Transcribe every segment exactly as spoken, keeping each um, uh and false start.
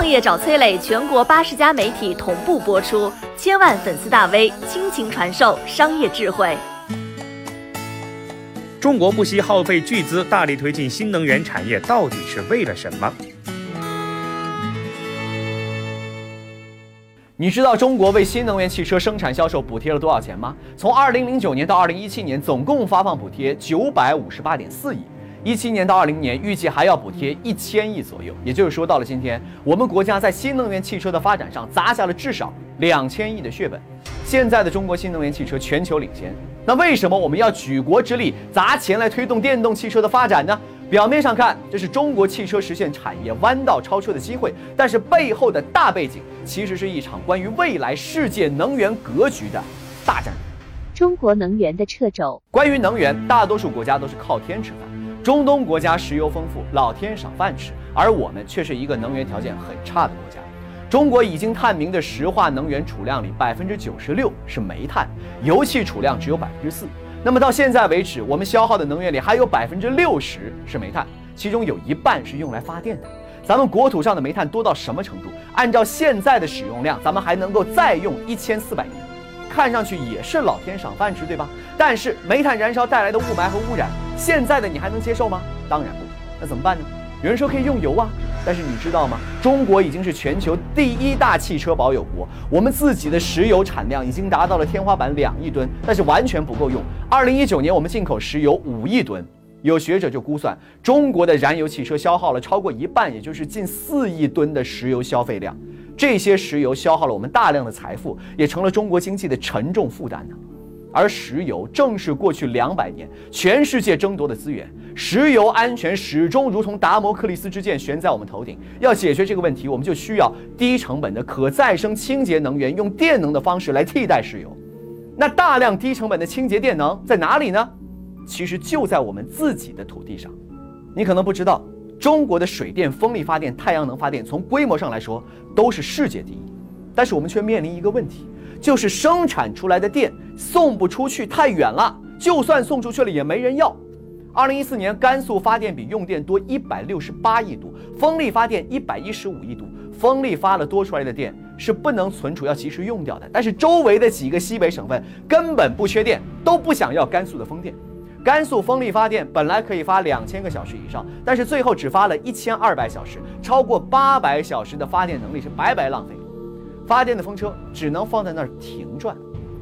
创业找崔磊全国八十家媒体同步播出，千万粉丝大 V 倾情传授商业智慧。中国不惜耗费巨资大力推进新能源产业，到底是为了什么？你知道中国为新能源汽车生产销售补贴了多少钱吗？从二零零九年到二零一七年，总共发放补贴九百五十八点四亿。一七年到二零年，预计还要补贴一千亿左右。也就是说，到了今天，我们国家在新能源汽车的发展上砸下了至少两千亿的血本。现在的中国新能源汽车全球领先，那为什么我们要举国之力砸钱来推动电动汽车的发展呢？表面上看，这是中国汽车实现产业弯道超车的机会，但是背后的大背景其实是一场关于未来世界能源格局的大战略。中国能源的掣肘。关于能源，大多数国家都是靠天吃饭。中东国家石油丰富，老天赏饭吃，而我们却是一个能源条件很差的国家。中国已经探明的石化能源储量里，百分之九十六是煤炭，油气储量只有百分之四。那么到现在为止，我们消耗的能源里还有百分之六十是煤炭，其中有一半是用来发电的。咱们国土上的煤炭多到什么程度？按照现在的使用量，咱们还能够再用一千四百年，看上去也是老天赏饭吃，对吧？但是煤炭燃烧带来的雾霾和污染，现在的你还能接受吗？当然不。那怎么办呢？有人说可以用油啊，但是你知道吗？中国已经是全球第一大汽车保有国，我们自己的石油产量已经达到了天花板两亿吨，但是完全不够用。二零一九年我们进口石油五亿吨，有学者就估算，中国的燃油汽车消耗了超过一半，也就是近四亿吨的石油消费量。这些石油消耗了我们大量的财富，也成了中国经济的沉重负担呢。而石油正是过去两百年全世界争夺的资源，石油安全始终如同达摩克利斯之剑悬在我们头顶。要解决这个问题，我们就需要低成本的可再生清洁能源，用电能的方式来替代石油。那大量低成本的清洁电能在哪里呢？其实就在我们自己的土地上。你可能不知道，中国的水电、风力发电、太阳能发电从规模上来说都是世界第一，但是我们却面临一个问题，就是生产出来的电送不出去，太远了，就算送出去了也没人要。二零一四年，甘肃发电比用电多一百六十八亿度，风力发电一百一十五亿度。风力发了多出来的电是不能存储，要及时用掉的。但是周围的几个西北省份根本不缺电，都不想要甘肃的风电。甘肃风力发电本来可以发两千个小时以上，但是最后只发了一千二百小时，超过八百小时的发电能力是白白浪费。发电的风车只能放在那儿停转。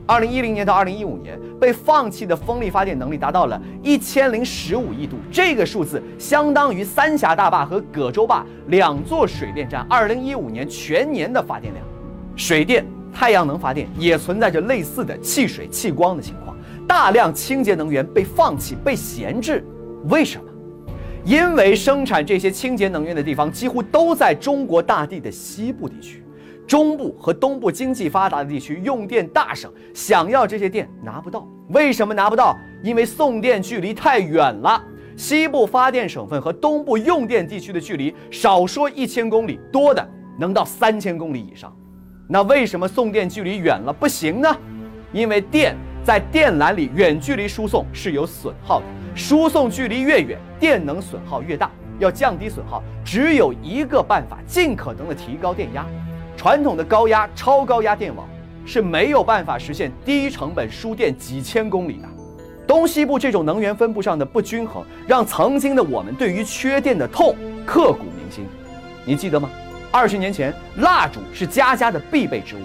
二零一零年到二零一五年，被放弃的风力发电能力达到了一千零十五亿度，这个数字相当于三峡大坝和葛洲坝两座水电站二零一五年全年的发电量。水电、太阳能发电也存在着类似的弃水弃光的情况，大量清洁能源被放弃、被闲置。为什么？因为生产这些清洁能源的地方几乎都在中国大地的西部地区。中部和东部经济发达的地区用电大省，想要这些电拿不到。为什么拿不到？因为送电距离太远了。西部发电省份和东部用电地区的距离，少说一千公里，多的能到三千公里以上。那为什么送电距离远了不行呢？因为电在电缆里远距离输送是有损耗的，输送距离越远，电能损耗越大。要降低损耗，只有一个办法，尽可能的提高电压。传统的高压、超高压电网是没有办法实现低成本输电几千公里的。东西部这种能源分布上的不均衡，让曾经的我们对于缺电的痛刻骨铭心。你记得吗？二十年前，蜡烛是家家的必备之物。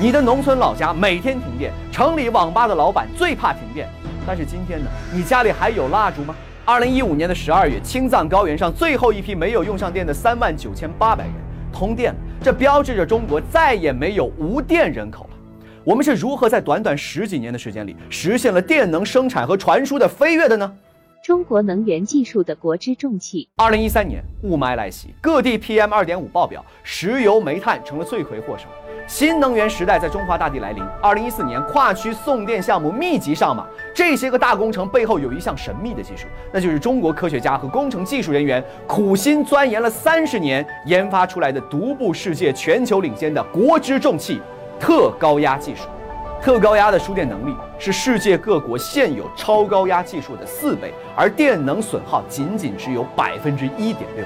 你的农村老家每天停电，城里网吧的老板最怕停电。但是今天呢，你家里还有蜡烛吗？二零一五年的十二月，青藏高原上最后一批没有用上电的三万九千八百人通电了。这标志着中国再也没有无电人口了。我们是如何在短短十几年的时间里实现了电能生产和传输的飞跃的呢？中国能源技术的国之重器。二零一三年，雾霾来袭，各地 P M 二点五爆表，石油、煤炭成了罪魁祸首。新能源时代在中华大地来临。二零一四年，跨区送电项目密集上马。这些个大工程背后有一项神秘的技术，那就是中国科学家和工程技术人员苦心钻研了三十年，研发出来的独步世界、全球领先的国之重器——特高压技术。特高压的输电能力是世界各国现有超高压技术的四倍，而电能损耗仅仅只有百分之一点六。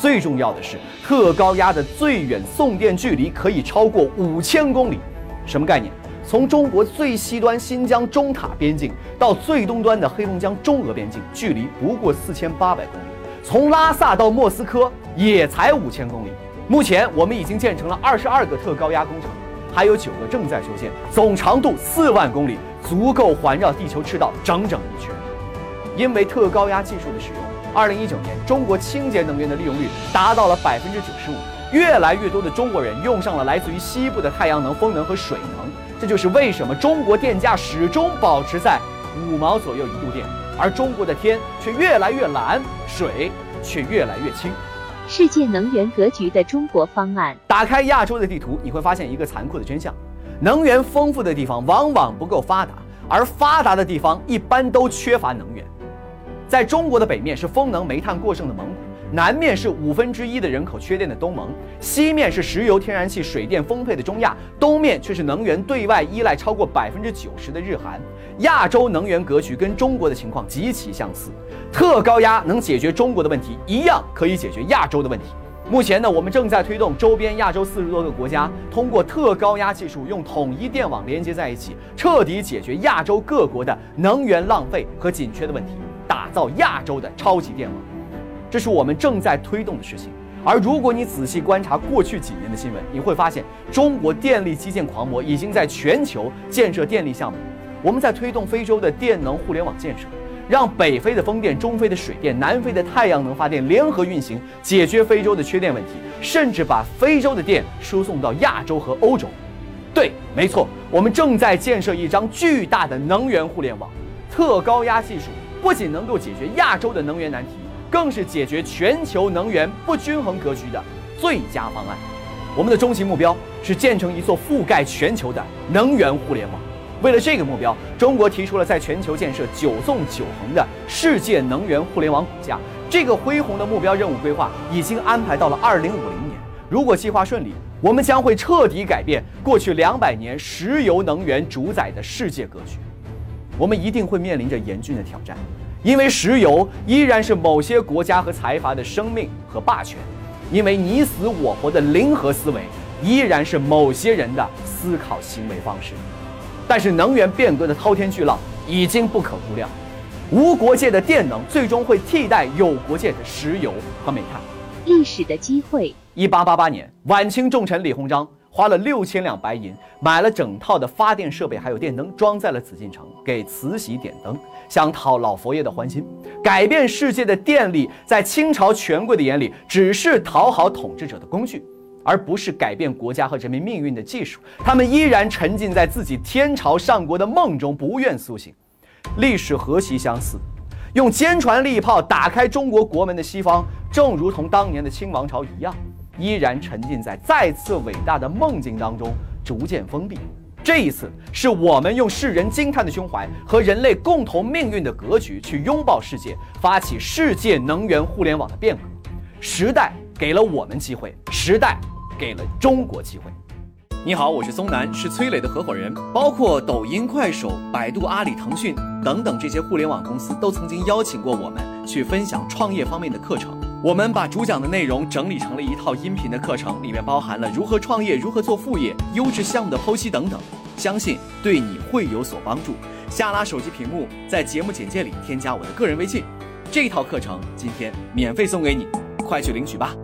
最重要的是，特高压的最远送电距离可以超过五千公里。什么概念？从中国最西端新疆中塔边境到最东端的黑龙江中俄边境，距离不过四千八百公里；从拉萨到莫斯科也才五千公里。目前我们已经建成了二十二个特高压工程，还有九个正在修建，总长度四万公里，足够环绕地球赤道整整一圈。因为特高压技术的使用，二零一九年中国清洁能源的利用率达到了百分之九十五，越来越多的中国人用上了来自于西部的太阳能、风能和水能。这就是为什么中国电价始终保持在五毛左右一度电，而中国的天却越来越蓝，水却越来越清。世界能源格局的中国方案。打开亚洲的地图，你会发现一个残酷的真相：能源丰富的地方往往不够发达，而发达的地方一般都缺乏能源。在中国的北面是风能、煤炭过剩的蒙古，南面是五分之一的人口缺电的东盟，西面是石油、天然气、水电丰沛的中亚，东面却是能源对外依赖超过百分之九十的日韩。亚洲能源格局跟中国的情况极其相似，特高压能解决中国的问题，一样可以解决亚洲的问题。目前呢，我们正在推动周边亚洲四十多个国家通过特高压技术用统一电网连接在一起，彻底解决亚洲各国的能源浪费和紧缺的问题，打造亚洲的超级电网。这是我们正在推动的事情，而如果你仔细观察过去几年的新闻，你会发现中国电力基建狂魔已经在全球建设电力项目。我们在推动非洲的电能互联网建设，让北非的风电、中非的水电、南非的太阳能发电联合运行，解决非洲的缺电问题，甚至把非洲的电输送到亚洲和欧洲。对，没错，我们正在建设一张巨大的能源互联网。特高压技术不仅能够解决亚洲的能源难题，更是解决全球能源不均衡格局的最佳方案。我们的终极目标是建成一座覆盖全球的能源互联网。为了这个目标，中国提出了在全球建设九纵九横的世界能源互联网骨架。这个恢宏的目标任务规划已经安排到了二零五零年。如果计划顺利，我们将会彻底改变过去两百年石油能源主宰的世界格局。我们一定会面临着严峻的挑战。因为石油依然是某些国家和财阀的生命和霸权，因为你死我活的零和思维依然是某些人的思考行为方式。但是能源变革的滔天巨浪已经不可估量，无国界的电能最终会替代有国界的石油和煤炭。历史的机会。一八八八年，晚清重臣李鸿章花了六千两白银买了整套的发电设备，还有电灯，装在了紫禁城，给慈禧点灯，想讨老佛爷的欢心。改变世界的电力，在清朝权贵的眼里，只是讨好统治者的工具，而不是改变国家和人民命运的技术。他们依然沉浸在自己天朝上国的梦中，不愿苏醒。历史何其相似，用坚船利炮打开中国国门的西方，正如同当年的清王朝一样，依然沉浸在再次伟大的梦境当中，逐渐封闭。这一次是我们用世人惊叹的胸怀和人类共同命运的格局去拥抱世界，发起世界能源互联网的变革。时代给了我们机会，时代给了中国机会。你好，我是松南，是崔磊的合伙人。包括抖音、快手、百度、阿里、腾讯等等这些互联网公司都曾经邀请过我们去分享创业方面的课程。我们把主讲的内容整理成了一套音频的课程，里面包含了如何创业、如何做副业、优质项目的剖析等等，相信对你会有所帮助。下拉手机屏幕，在节目简介里添加我的个人微信，这套课程今天免费送给你，快去领取吧。